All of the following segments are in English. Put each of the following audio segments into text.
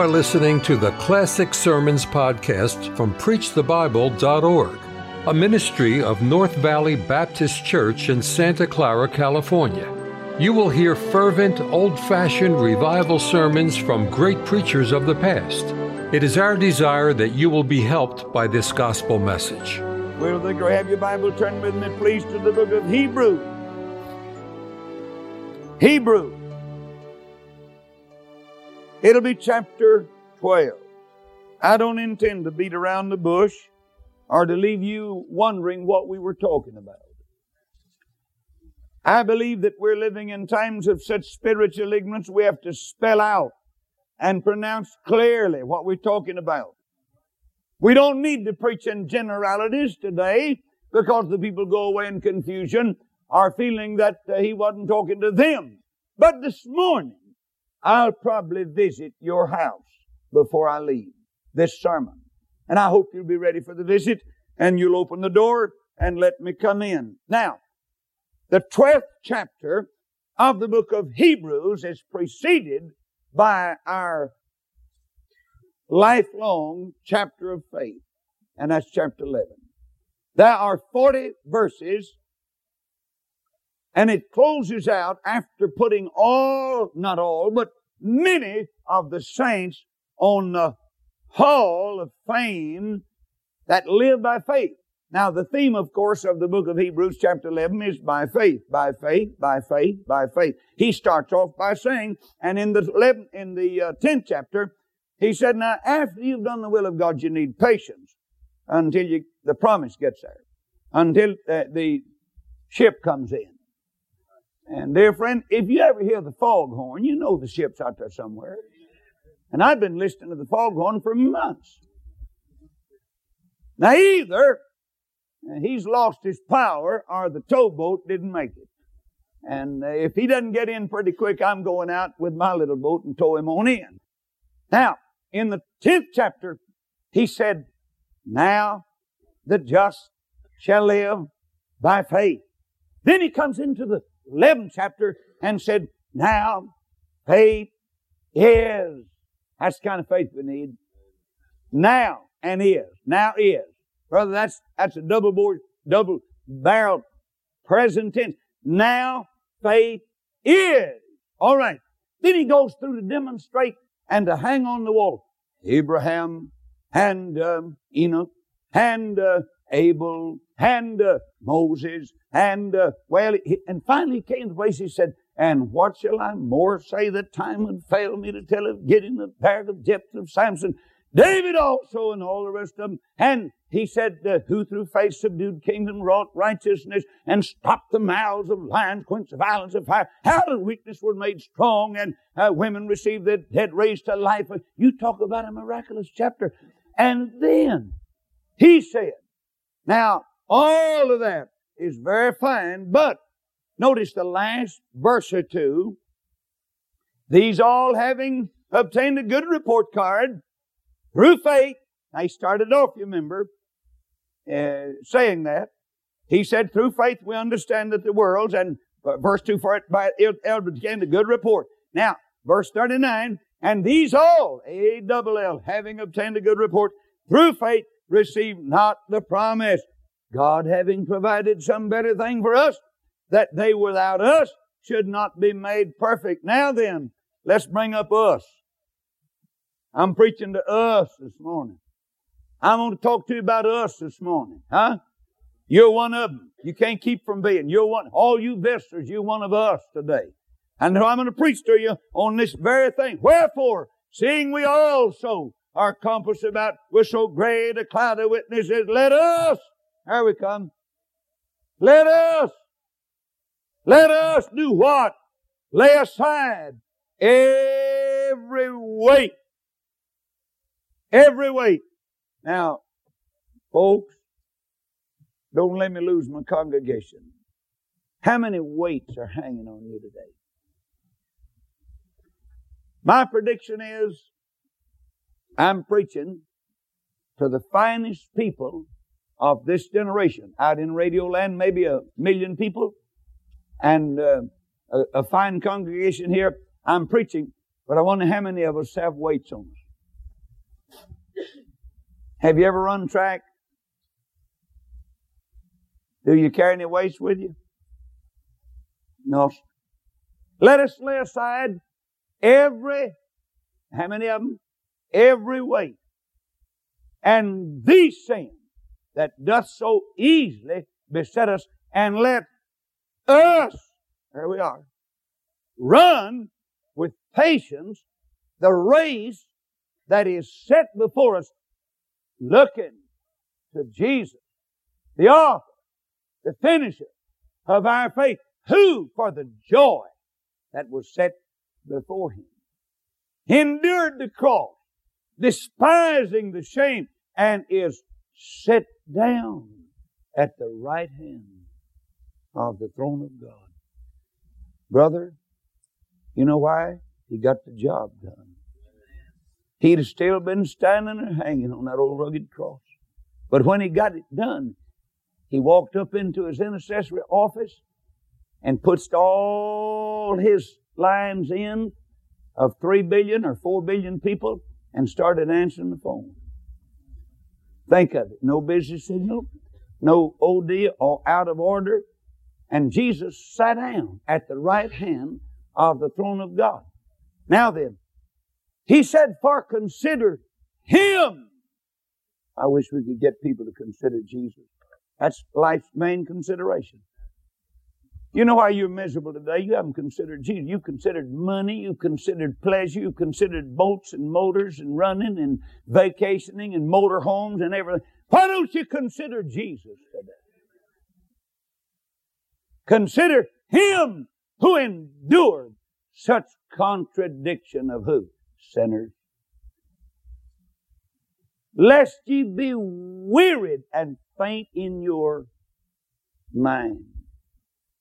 are listening to the Classic Sermons podcast from PreachTheBible.org, a ministry of North Valley Baptist Church in Santa Clara, California. You will hear fervent, old-fashioned revival sermons from great preachers of the past. It is our desire that you will be helped by this gospel message. Will you grab your Bible, turn with me, please, to the book of Hebrews. Hebrews. It'll be chapter 12. I don't intend to beat around the bush or to leave you wondering what we were talking about. I believe that we're living in times of such spiritual ignorance we have to spell out and pronounce clearly what we're talking about. We don't need to preach in generalities today because the people go away in confusion or feeling that he wasn't talking to them. But this morning, I'll probably visit your house before I leave this sermon. And I hope you'll be ready for the visit and you'll open the door and let me come in. Now, the 12th chapter of the book of Hebrews is preceded by our lifelong chapter of faith. And that's chapter 11. There are 40 verses. And it closes out after putting all, not all, but many of the saints on the hall of fame that live by faith. Now the theme, of course, of the book of Hebrews chapter 11 is by faith, by faith, by faith, by faith. He starts off by saying, and in the 10th chapter, he said, now after you've done the will of God, you need patience until the promise gets there, until the ship comes in. And dear friend, if you ever hear the foghorn, you know the ship's out there somewhere. And I've been listening to the foghorn for months. Now either he's lost his power or the towboat didn't make it. And if he doesn't get in pretty quick, I'm going out with my little boat and tow him on in. Now, in the 10th chapter, he said, now the just shall live by faith. Then he comes into the 11th chapter and said, now faith is. That's the kind of faith we need. Now and is. Now is. Brother, that's a double-barreled present tense. Now faith is. All right. Then he goes through to demonstrate and to hang on the wall. Abraham and Enoch and Abel and Moses and and finally came to the place he said, and what shall I more say that time would fail me to tell of Gideon, the bag of depth of Samson, David also, and all the rest of them. And he said, who through faith subdued kingdom, wrought righteousness, and stopped the mouths of lions, quenched the violence of fire. How the weakness were made strong, and women received their dead raised to life. You talk about a miraculous chapter. And then he said, now, all of that is very fine, but notice the last verse or two. These all having obtained a good report card through faith. I started off, you remember, saying that. He said, through faith we understand that the worlds, and verse 2, for it by obtained a good report. Now, verse 39, and these all, A-double-L, having obtained a good report through faith, receive not the promise, God having provided some better thing for us, that they without us should not be made perfect. Now then, let's bring up us. I'm preaching to us this morning. I'm going to talk to you about us this morning. Huh? You're one of them. You can't keep from being. You're one. All you visitors, you're one of us today. And so I'm going to preach to you on this very thing. Wherefore, seeing we also are compassed about with so great a cloud of witnesses, let us, here we come, let us do what? Lay aside every weight. Every weight. Now, folks, don't let me lose my congregation. How many weights are hanging on you today? My prediction is I'm preaching to the finest people of this generation. Out in Radio Land, maybe 1 million people, and a fine congregation here. I'm preaching, but I wonder how many of us have weights on us. Have you ever run track? Do you carry any weights with you? No. Let us lay aside every weight, and the sin that doth so easily beset us, and let us, there we are, run with patience the race that is set before us, looking to Jesus, the author, the finisher of our faith, who for the joy that was set before him endured the cross, despising the shame, and is set down at the right hand of the throne of God. Brother, you know why? He got the job done. He'd have still been standing and hanging on that old rugged cross. But when he got it done, he walked up into his intercessory office and puts all his lines in of 3 billion or 4 billion people and started answering the phone. Think of it. No busy signal, no OD or out of order. And Jesus sat down at the right hand of the throne of God. Now then, he said, for consider him. I wish we could get people to consider Jesus. That's life's main consideration. You know why you're miserable today? You haven't considered Jesus. You've considered money. You've considered pleasure. You've considered boats and motors and running and vacationing and motor homes and everything. Why don't you consider Jesus today? Consider him who endured such contradiction of who? Sinners. Lest ye be wearied and faint in your mind.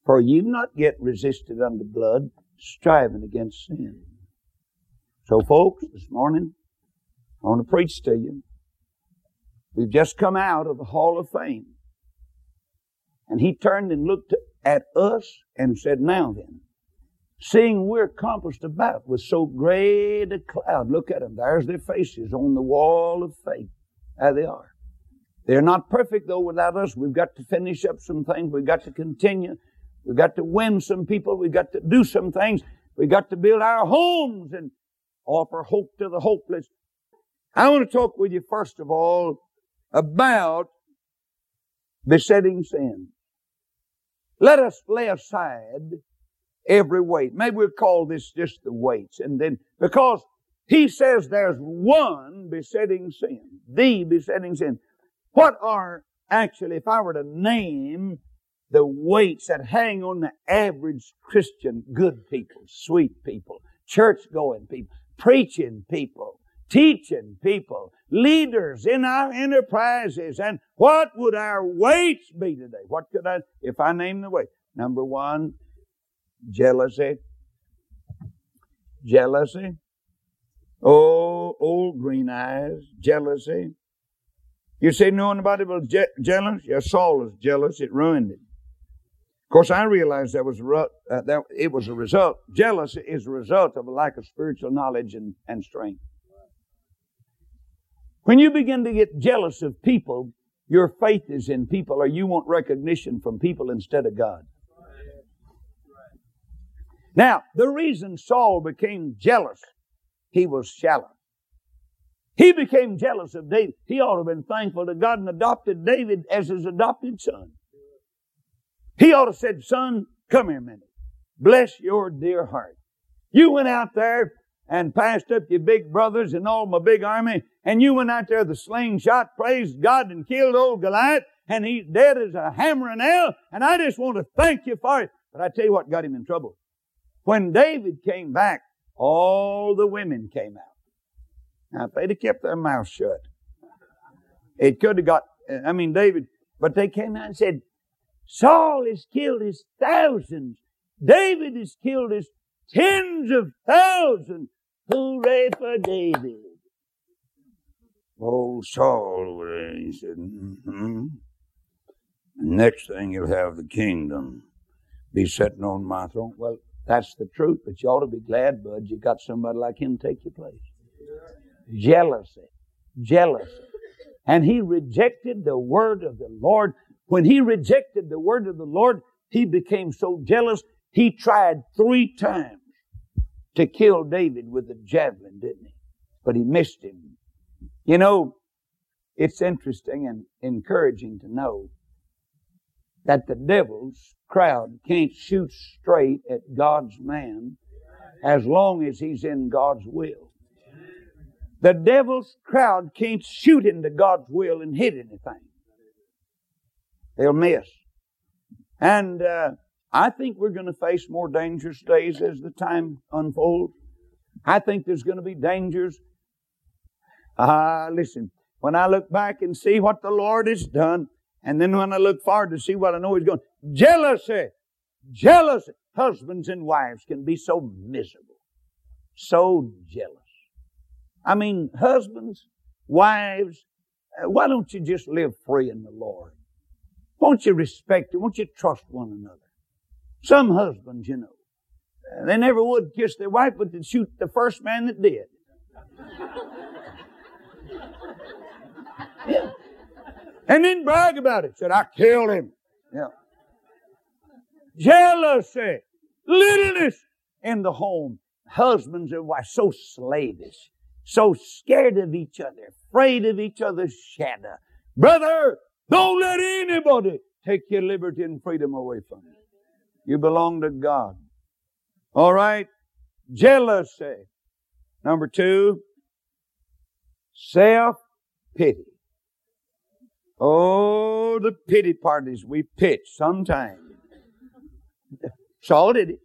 For ye not yet resisted unto blood, striving against sin. So folks, this morning, I want to preach to you. We've just come out of the Hall of Fame. And he turned and looked at us and said, now then, seeing we're compassed about with so great a cloud, look at them, there's their faces on the wall of faith. There they are. They're not perfect, though, without us. We've got to finish up some things. We've got to continue. We've got to win some people. We've got to do some things. We've got to build our homes and offer hope to the hopeless. I want to talk with you, first of all, about besetting sin. Let us lay aside every weight. Maybe we'll call this just the weights. And then, because he says there's one besetting sin, the besetting sin. What are actually, if I were to name the weights that hang on the average Christian, good people, sweet people, church-going people, preaching people, teaching people, leaders in our enterprises, and what would our weights be today? What could I, if I name the weight? Number one, jealousy. Jealousy. Oh, old green eyes, jealousy. You say, no, anybody was jealous? Yeah, Saul was jealous. It ruined him. Of course, I realized that it was a result. Jealousy is a result of a lack of spiritual knowledge and strength. When you begin to get jealous of people, your faith is in people, or you want recognition from people instead of God. Now, the reason Saul became jealous, he was shallow. He became jealous of David. He ought to have been thankful to God and adopted David as his adopted son. He ought to have said, son, come here a minute. Bless your dear heart. You went out there and passed up your big brothers and all my big army, and you went out there with a slingshot, praised God, and killed old Goliath, and he's dead as a hammer and nail, and I just want to thank you for it. But I tell you what got him in trouble. When David came back, all the women came out. Now, if they'd have kept their mouth shut, it could have got, David, but they came out and said, Saul has killed his thousands. David has killed his tens of thousands. Hooray for David. Old Saul over there, he said, next thing you'll have the kingdom be sitting on my throne. Well, that's the truth, but you ought to be glad, bud, you got somebody like him take your place. Jealousy. and he rejected the word of the Lord. When he rejected the word of the Lord, he became so jealous, he tried 3 times to kill David with a javelin, didn't he? But he missed him. You know, it's interesting and encouraging to know that the devil's crowd can't shoot straight at God's man as long as he's in God's will. The devil's crowd can't shoot into God's will and hit anything. They'll miss. And I think we're going to face more dangerous days as the time unfolds. I think there's going to be dangers. Listen, when I look back and see what the Lord has done, and then when I look forward to see what I know He's going, jealousy. Husbands and wives can be so miserable, so jealous. I mean, husbands, wives, why don't you just live free in the Lord? Won't you respect it? Won't you trust one another? Some husbands, you know, they never would kiss their wife, but they'd shoot the first man that did. Yeah. And then brag about it. Said, I killed him. Yeah. Jealousy, littleness in the home. Husbands and wives so slavish, so scared of each other, afraid of each other's shadow. Brother, don't let anybody take your liberty and freedom away from you. You belong to God. All right. Jealousy. Number 2, self-pity. Oh, the pity parties we pitch sometimes. Saul did it.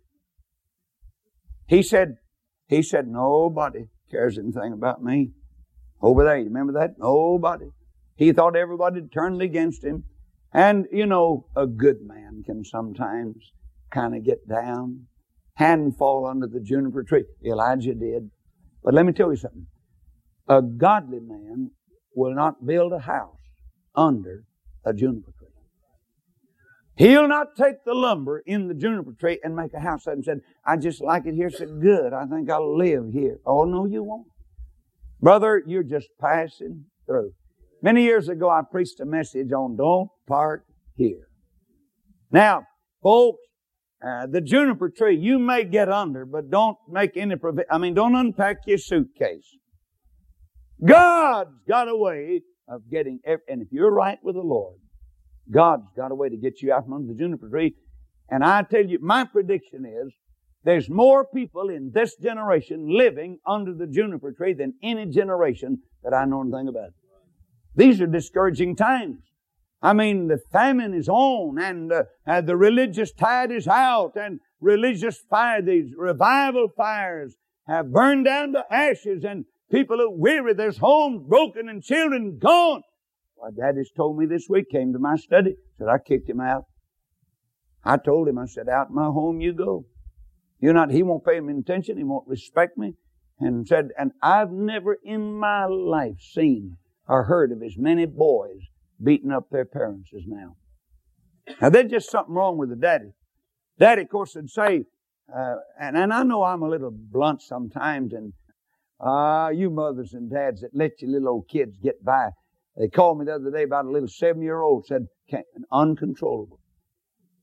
He said, nobody cares anything about me. Over there, you remember that? Nobody. He thought everybody turned against him. And, you know, a good man can sometimes kind of get down, hand fall under the juniper tree. Elijah did. But let me tell you something. A godly man will not build a house under a juniper tree. He'll not take the lumber in the juniper tree and make a house out and say, I just like it here so good. I think I'll live here. Oh, no, you won't. Brother, you're just passing through. Many years ago, I preached a message on don't park here. Now, folks, the juniper tree, you may get under, but don't make any provision. I mean, don't unpack your suitcase. God's got a way of getting, and if you're right with the Lord, God's got a way to get you out from under the juniper tree. And I tell you, my prediction is there's more people in this generation living under the juniper tree than any generation that I know anything about. These are discouraging times. I mean, the famine is on, and the religious tide is out, and religious fire, these revival fires have burned down to ashes, and people are weary. There's homes broken and children gone. My dad has told me this week, came to my study, said, I kicked him out. I told him, I said, out my home you go. He won't pay me attention, he won't respect me. And said, and I've never in my life seen or heard of as many boys beating up their parents as now. Now, there's just something wrong with the daddy. Daddy, of course, would say, and I know I'm a little blunt sometimes, and you mothers and dads that let your little old kids get by, they called me the other day about a little 7-year-old, said, uncontrollable.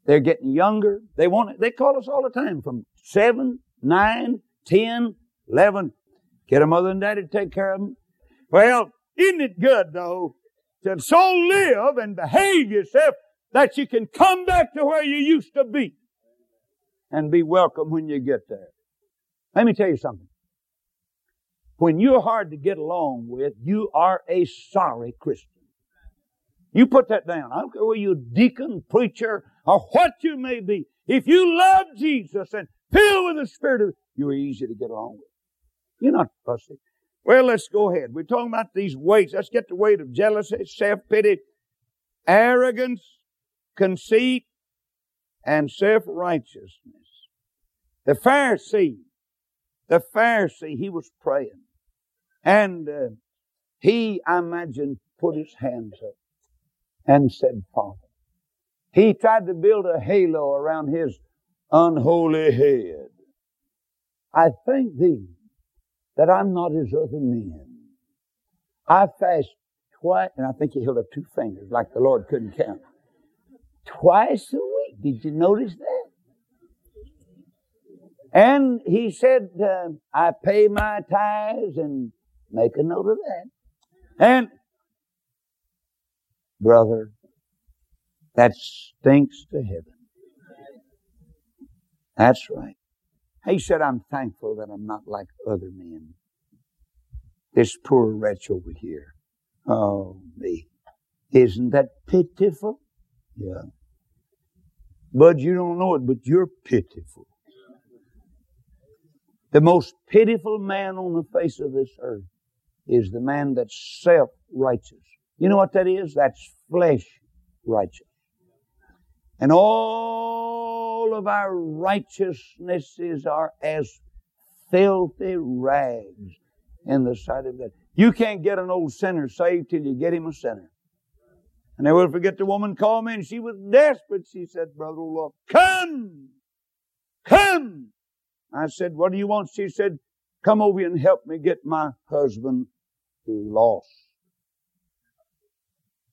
They're getting younger. They call us all the time from 7, 9, 10, 11. Get a mother and daddy to take care of them. Well, isn't it good, though, to so live and behave yourself that you can come back to where you used to be and be welcome when you get there? Let me tell you something. When you're hard to get along with, you are a sorry Christian. You put that down. I don't care whether you're a deacon, preacher, or what you may be. If you love Jesus and filled with the Spirit of, you're easy to get along with. You're not fussy. Well, let's go ahead. We're talking about these weights. Let's get the weight of jealousy, self-pity, arrogance, conceit, and self-righteousness. The Pharisee, he was praying. And he, I imagine, put his hands up and said, Father. He tried to build a halo around his unholy head. I thank thee that I'm not as other men. I fast twice, and I think he held up two fingers like the Lord couldn't count. Twice a week. Did you notice that? And he said, I pay my tithes, and make a note of that. And, brother, that stinks to heaven. That's right. He said, I'm thankful that I'm not like other men. This poor wretch over here. Oh, me. Isn't that pitiful? Yeah. Bud, you don't know it, but you're pitiful. The most pitiful man on the face of this earth is the man that's self-righteous. You know what that is? That's flesh-righteous. And all of our righteousnesses are as filthy rags in the sight of God. You can't get an old sinner saved till you get him a sinner. And I will forget the woman called me, and she was desperate. She said, Brother Roloff, come. I said, what do you want? She said, come over and help me get my husband lost.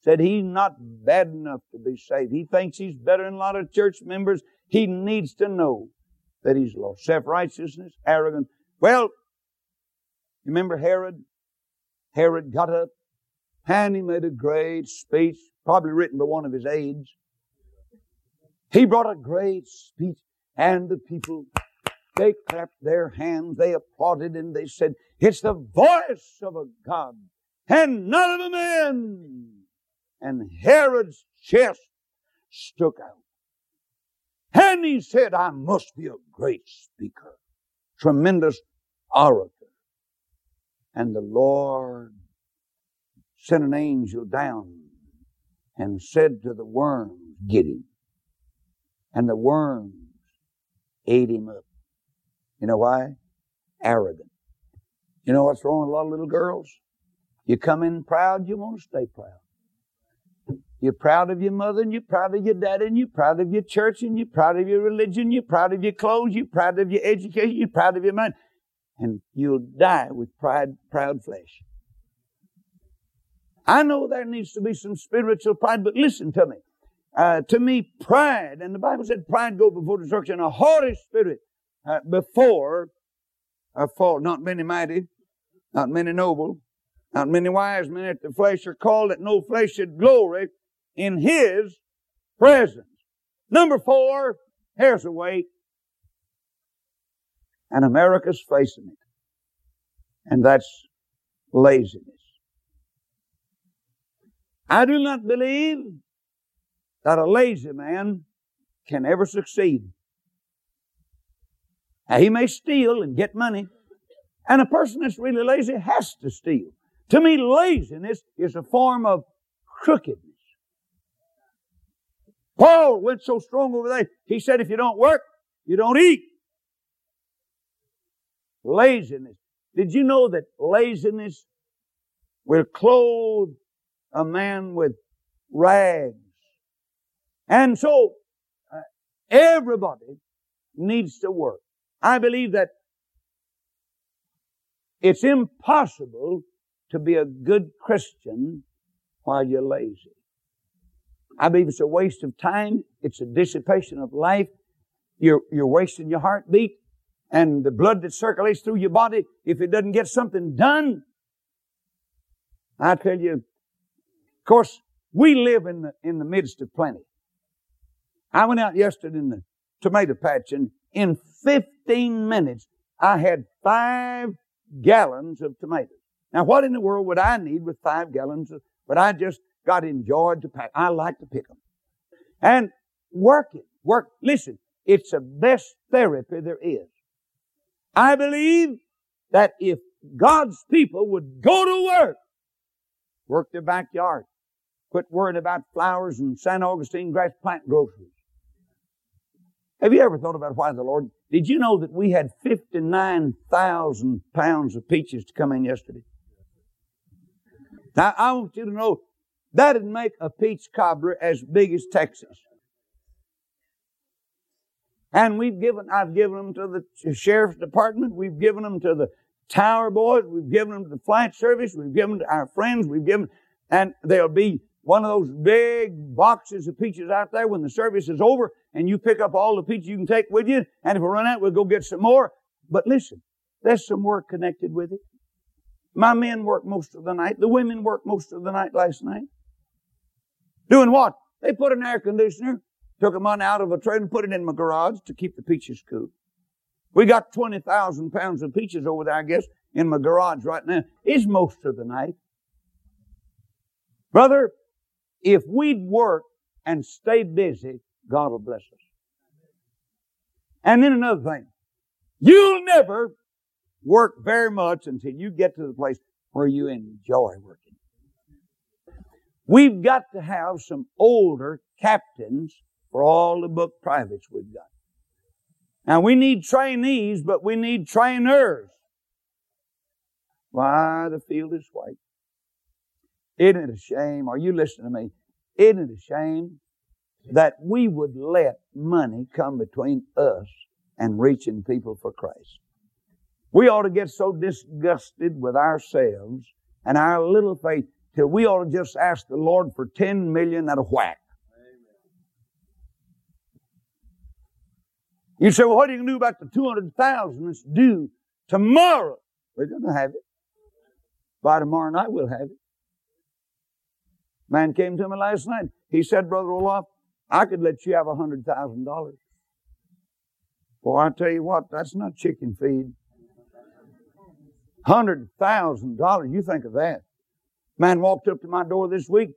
Said, he's not bad enough to be saved. He thinks he's better than a lot of church members. He needs to know that he's lost. Self-righteousness, arrogance. Well, remember Herod? Herod got up and he made a great speech, probably written by one of his aides. He brought a great speech, and the people, they clapped their hands, they applauded, and they said, it's the voice of a God and not of a man. And Herod's chest stuck out. And he said, I must be a great speaker, tremendous orator. And the Lord sent an angel down and said to the worms, get him. And the worms ate him up. You know why? Arrogant. You know what's wrong with a lot of little girls? You come in proud, you want to stay proud. You're proud of your mother, and you're proud of your daddy, and you're proud of your church, and you're proud of your religion, you're proud of your clothes, you're proud of your education, you're proud of your money. And you'll die with pride, proud flesh. I know there needs to be some spiritual pride, but listen to me. To me, pride, and the Bible said pride goes before destruction, a haughty spirit before a fall. Not many mighty, not many noble, not many wise men at the flesh are called, that no flesh should glory in his presence. Number 4, here's a way. And America's facing it. And that's laziness. I do not believe that a lazy man can ever succeed. Now, he may steal and get money. And a person that's really lazy has to steal. To me, laziness is a form of crookedness. Paul went so strong over there. He said, if you don't work, you don't eat. Laziness. Did you know that laziness will clothe a man with rags? And so, everybody needs to work. I believe that it's impossible to be a good Christian while you're lazy. I believe it's a waste of time. It's a dissipation of life. You're wasting your heartbeat. And the blood that circulates through your body, if it doesn't get something done, I tell you, of course, we live in the midst of plenty. I went out yesterday in the tomato patch, and in 15 minutes, I had 5 gallons of tomatoes. Now, what in the world would I need with 5 gallons? But I just got enjoyed to pack. I like to pick them. And work. Listen, it's the best therapy there is. I believe that if God's people would go to work their backyard, quit worrying about flowers and St. Augustine grass, plant groceries. Have you ever thought about why the Lord? Did you know that we had 59,000 pounds of peaches to come in yesterday? Now, I want you to know, that'd make a peach cobbler as big as Texas. And I've given them to the sheriff's department, we've given them to the tower boys, we've given them to the flight service, we've given them to our friends, we've given And there'll be one of those big boxes of peaches out there when the service is over, and you pick up all the peaches you can take with you, and if we run out, we'll go get some more. But listen, there's some work connected with it. My men worked most of the night. The women worked most of the night last night. Doing what? They put an air conditioner, took a month out of a trailer, and put it in my garage to keep the peaches cool. We got 20,000 pounds of peaches over there, I guess, in my garage right now. It's most of the night. Brother, if we'd work and stay busy, God will bless us. And then another thing. You'll never work very much until you get to the place where you enjoy working. We've got to have some older captains for all the book privates we've got. Now, we need trainees, but we need trainers. Why, the field is white. Isn't it a shame? Are you listening to me? Isn't it a shame that we would let money come between us and reaching people for Christ? We ought to get so disgusted with ourselves and our little faith till we ought to just ask the Lord for $10 million at a whack. You say, well, what are you going to do about the 200,000 that's due tomorrow? We're going to have it. By tomorrow night, we'll have it. Man came to me last night. He said, Brother Roloff, I could let you have $100,000. Well, I tell you what, that's not chicken feed. $100,000, you think of that. Man walked up to my door this week.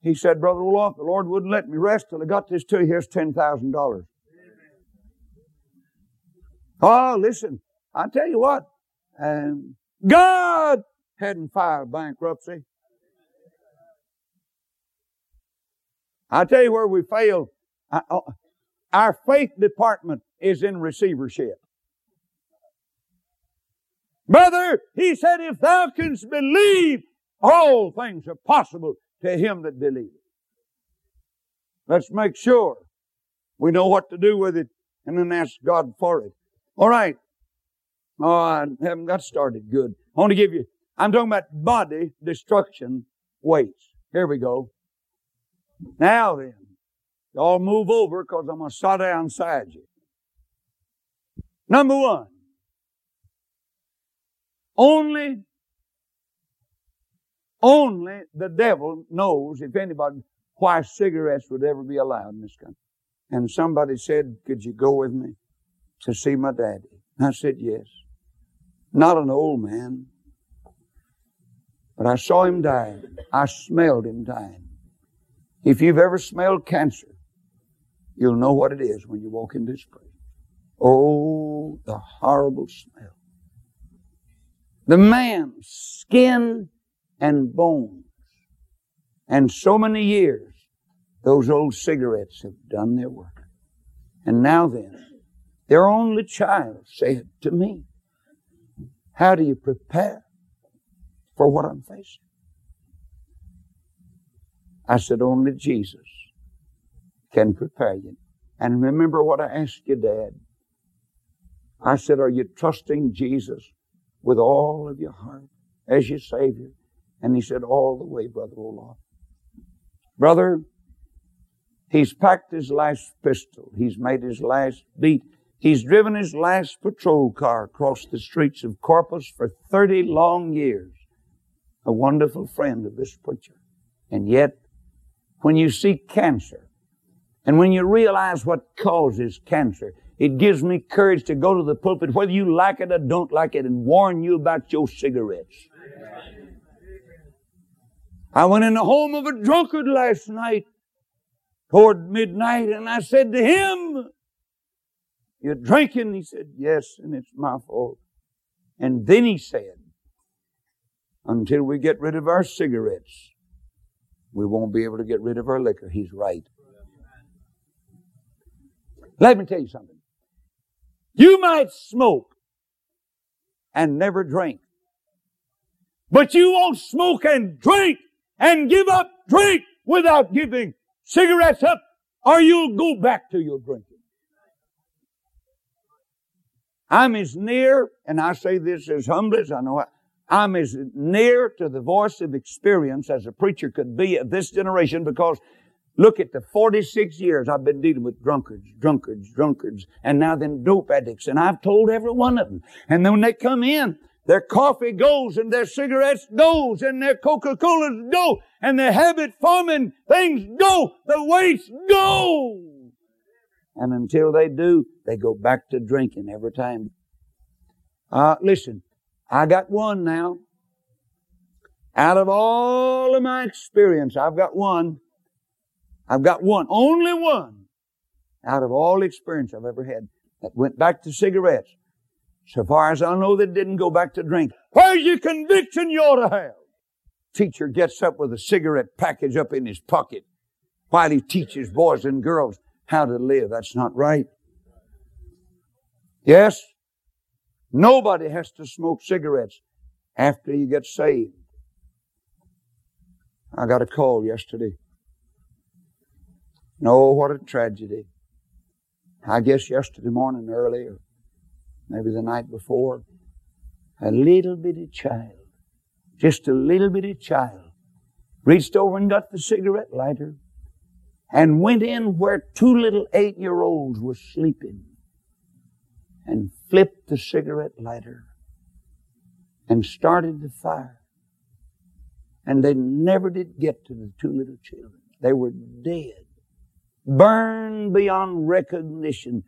He said, Brother Roloff, the Lord wouldn't let me rest till I got this to you. Here's $10,000. Oh, listen, I tell you what, God hadn't filed bankruptcy. I tell you where we failed. Our faith department is in receivership. Brother, he said, if thou canst believe, all things are possible to him that believeth. Let's make sure we know what to do with it and then ask God for it. All right. Oh, I haven't got started good. I want to give you, I'm talking about body destruction weights. Here we go. Now then, y'all move over because I'm going to sit down beside you. Number one, only the devil knows, if anybody, why cigarettes would ever be allowed in this country. And somebody said, could you go with me to see my daddy? I said, yes. Not an old man, but I saw him die. I smelled him dying. If you've ever smelled cancer, you'll know what it is when you walk in this place. Oh, the horrible smell. The man's skin and bones. And so many years, those old cigarettes have done their work. And now then, their only child said to me, how do you prepare for what I'm facing? I said, only Jesus can prepare you. And remember what I asked you, Dad. I said, are you trusting Jesus with all of your heart as your Savior? And he said, all the way, Brother Roloff. Brother, he's packed his last pistol. He's made his last beat. He's driven his last patrol car across the streets of Corpus for 30 long years. A wonderful friend of this preacher. And yet, when you see cancer, and when you realize what causes cancer, it gives me courage to go to the pulpit, whether you like it or don't like it, and warn you about your cigarettes. I went in the home of a drunkard last night toward midnight, and I said to him, you're drinking? He said, yes, and it's my fault. And then he said, until we get rid of our cigarettes, we won't be able to get rid of our liquor. He's right. Let me tell you something. You might smoke and never drink, but you won't smoke and drink and give up drink without giving cigarettes up, or you'll go back to your drinking. I'm as near, and I say this as humbly as I know I'm as near to the voice of experience as a preacher could be of this generation, because look at the 46 years I've been dealing with drunkards, and now them dope addicts, and I've told every one of them. And then when they come in, their coffee goes, and their cigarettes goes, and their Coca-Colas go, and their habit-forming things go, the weights go. And until they do, they go back to drinking every time. Listen, I got one now. Out of all of my experience, I've got one. Only one out of all the experience I've ever had that went back to cigarettes. So far as I know, they didn't go back to drink. Where's your conviction you ought to have? Teacher gets up with a cigarette package up in his pocket while he teaches boys and girls how to live. That's not right. Yes, nobody has to smoke cigarettes after you get saved. I got a call yesterday. No, what a tragedy. I guess yesterday morning early, or maybe the night before, a little bitty child, just a little bitty child, reached over and got the cigarette lighter and went in where two little 8-year-olds were sleeping and flipped the cigarette lighter and started the fire. And they never did get to the two little children. They were dead. Burned beyond recognition.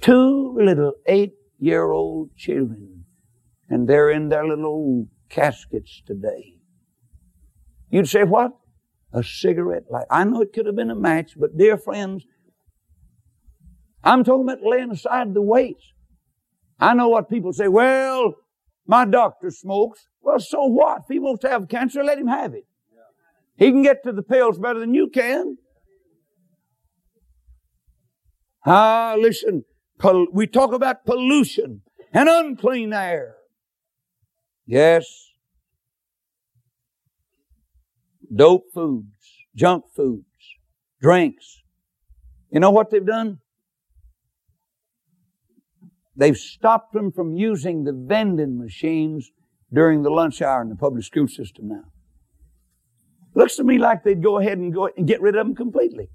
2 little 8-year-old children. And they're in their little old caskets today. You'd say, what? A cigarette light. I know it could have been a match, but dear friends, I'm talking about laying aside the weights. I know what people say, well, my doctor smokes. Well, so what? If he wants to have cancer, let him have it. He can get to the pills better than you can. Listen, we talk about pollution and unclean air. Yes. Dope foods, junk foods, drinks. You know what they've done? They've stopped them from using the vending machines during the lunch hour in the public school system now. Looks to me like they'd go ahead and get rid of them completely.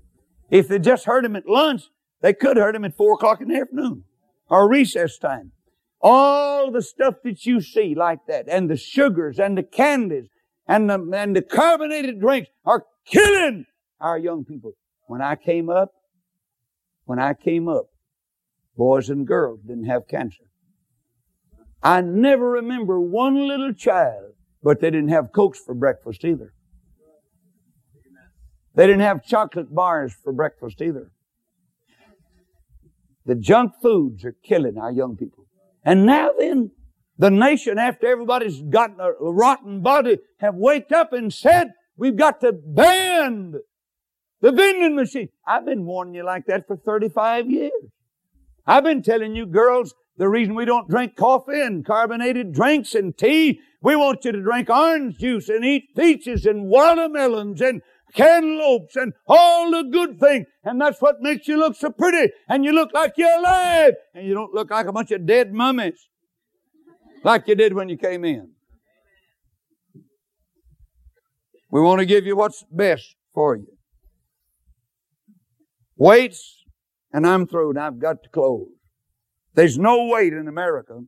If they just heard them at lunch, they could hurt him at 4 o'clock in the afternoon or recess time. All the stuff that you see like that, and the sugars and the candies and the carbonated drinks are killing our young people. When I came up, boys and girls didn't have cancer. I never remember one little child, but they didn't have Cokes for breakfast either. They didn't have chocolate bars for breakfast either. The junk foods are killing our young people. And now then, the nation, after everybody's gotten a rotten body, have waked up and said, we've got to ban the vending machine. I've been warning you like that for 35 years. I've been telling you girls, the reason we don't drink coffee and carbonated drinks and tea, we want you to drink orange juice and eat peaches and watermelons and cantaloupes and all the good things. And that's what makes you look so pretty. And you look like you're alive. And you don't look like a bunch of dead mummies like you did when you came in. We want to give you what's best for you. Weights, and I'm through, and I've got to close. There's no weight in America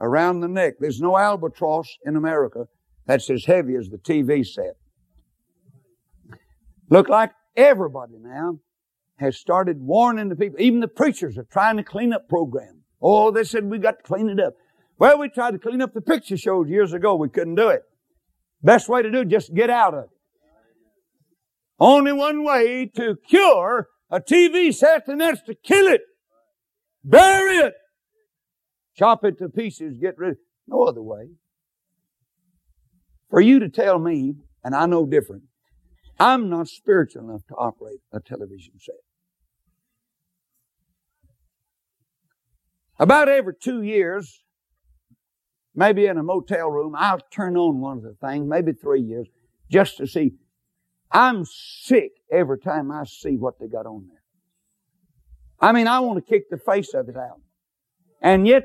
around the neck. There's no albatross in America that's as heavy as the TV set. Look like everybody now has started warning the people. Even the preachers are trying to clean up program. Oh, they said we got to clean it up. Well, we tried to clean up the picture shows years ago. We couldn't do it. Best way to do it, just get out of it. Only one way to cure a TV set, and that's to kill it. Bury it. Chop it to pieces, get rid of it. No other way. For you to tell me, and I know different, I'm not spiritual enough to operate a television set. About every 2 years, maybe in a motel room, I'll turn on one of the things, maybe 3 years, just to see. I'm sick every time I see what they got on there. I mean, I want to kick the face of it out. And yet,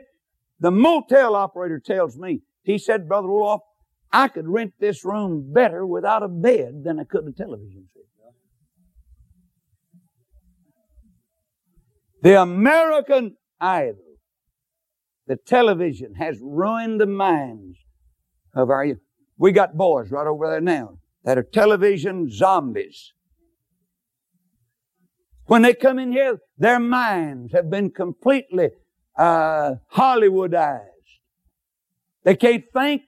the motel operator tells me He said, Brother Roloff, I could rent this room better without a bed than I could a television set. The American idol, the television, has ruined the minds of our youth. We got boys right over there now that are television zombies. When they come in here, their minds have been completely Hollywoodized. They can't think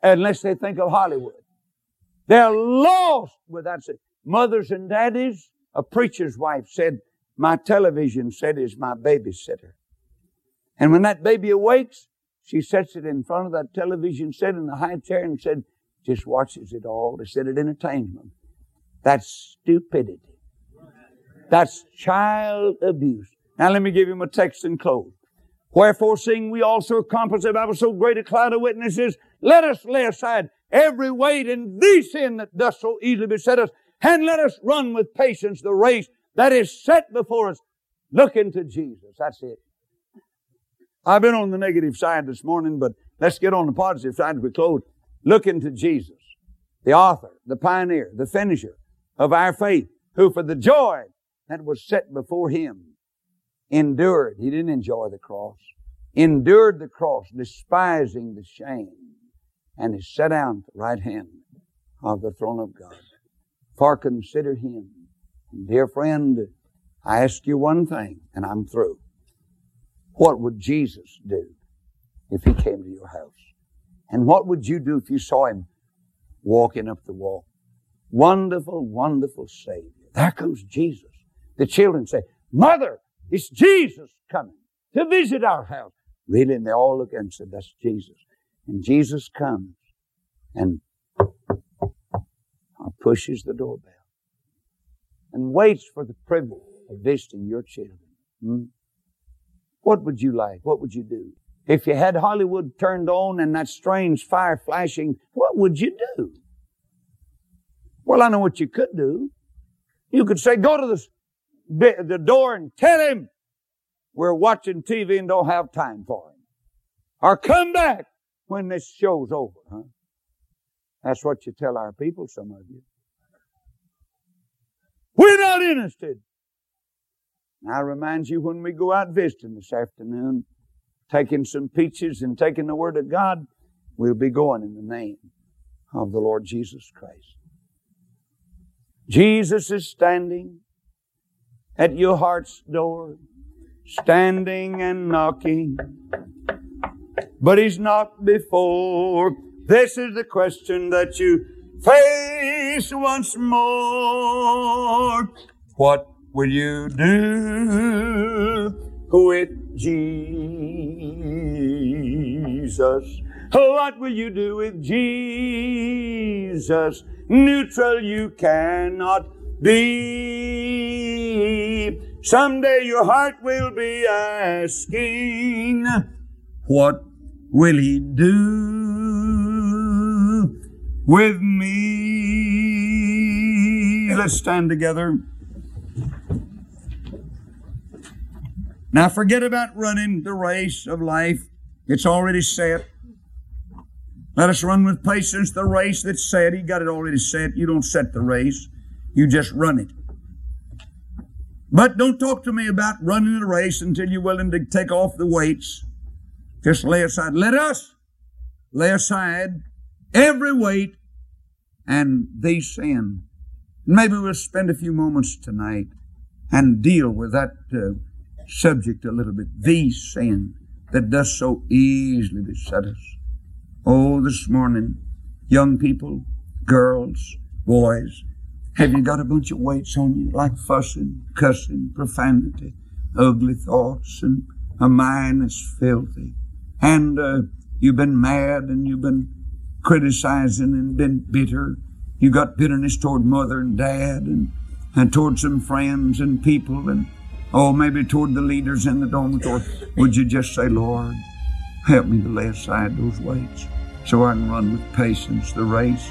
unless they think of Hollywood. They're lost without it. Mothers and daddies, a preacher's wife said, my television set is my babysitter. And when that baby awakes, she sets it in front of that television set in the high chair and said, just watches it all. They said it entertains them. That's stupidity. That's child abuse. Now let me give him a text and close. Wherefore, seeing we also compass the Bible so great a cloud of witnesses, let us lay aside every weight and the sin that doth so easily beset us, and let us run with patience the race that is set before us. Look into Jesus. That's it. I've been on the negative side this morning, but let's get on the positive side as we close. Look into Jesus, the author, the pioneer, the finisher of our faith, who for the joy that was set before him endured. He didn't enjoy the cross. Endured the cross, despising the shame, and is set down at the right hand of the throne of God. For consider him. Dear friend, I ask you one thing, and I'm through. What would Jesus do if he came to your house? And what would you do if you saw him walking up the wall? Wonderful, wonderful Savior. There comes Jesus. The children say, Mother, it's Jesus coming to visit our house. Really, and they all look and say, that's Jesus. And Jesus comes and pushes the doorbell and waits for the privilege of visiting your children. What would you like? What would you do? If you had Hollywood turned on and that strange fire flashing, what would you do? Well, I know what you could do. You could say, go to the door and tell him we're watching TV and don't have time for him. Or come back when this show's over. Huh? That's what you tell our people, some of you. We're not interested. And I remind you, when we go out visiting this afternoon, taking some peaches and taking the Word of God, we'll be going in the name of the Lord Jesus Christ. Jesus is standing at your heart's door, standing and knocking, but he's knocked before. This is the question that you face once more. What will you do with Jesus? What will you do with Jesus? Neutral you cannot be. Someday your heart will be asking, what will he do with me? Let's stand together. Now forget about running the race of life. It's already set. Let us run with patience the race that's set. He got it already set. You don't set the race. You just run it. But don't talk to me about running the race until you're willing to take off the weights. Just lay aside. Let us lay aside every weight and the sin. Maybe we'll spend a few moments tonight and deal with that subject a little bit, the sin that does so easily beset us. Oh, this morning, young people, girls, boys, have you got a bunch of weights on you, like fussing, cussing, profanity, ugly thoughts, and a mind that's filthy? And you've been mad, and you've been criticizing, and been bitter. You got bitterness toward mother and dad, and toward some friends and people, and oh, maybe toward the leaders in the dormitory. Would you just say, Lord, help me to lay aside those weights so I can run with patience the race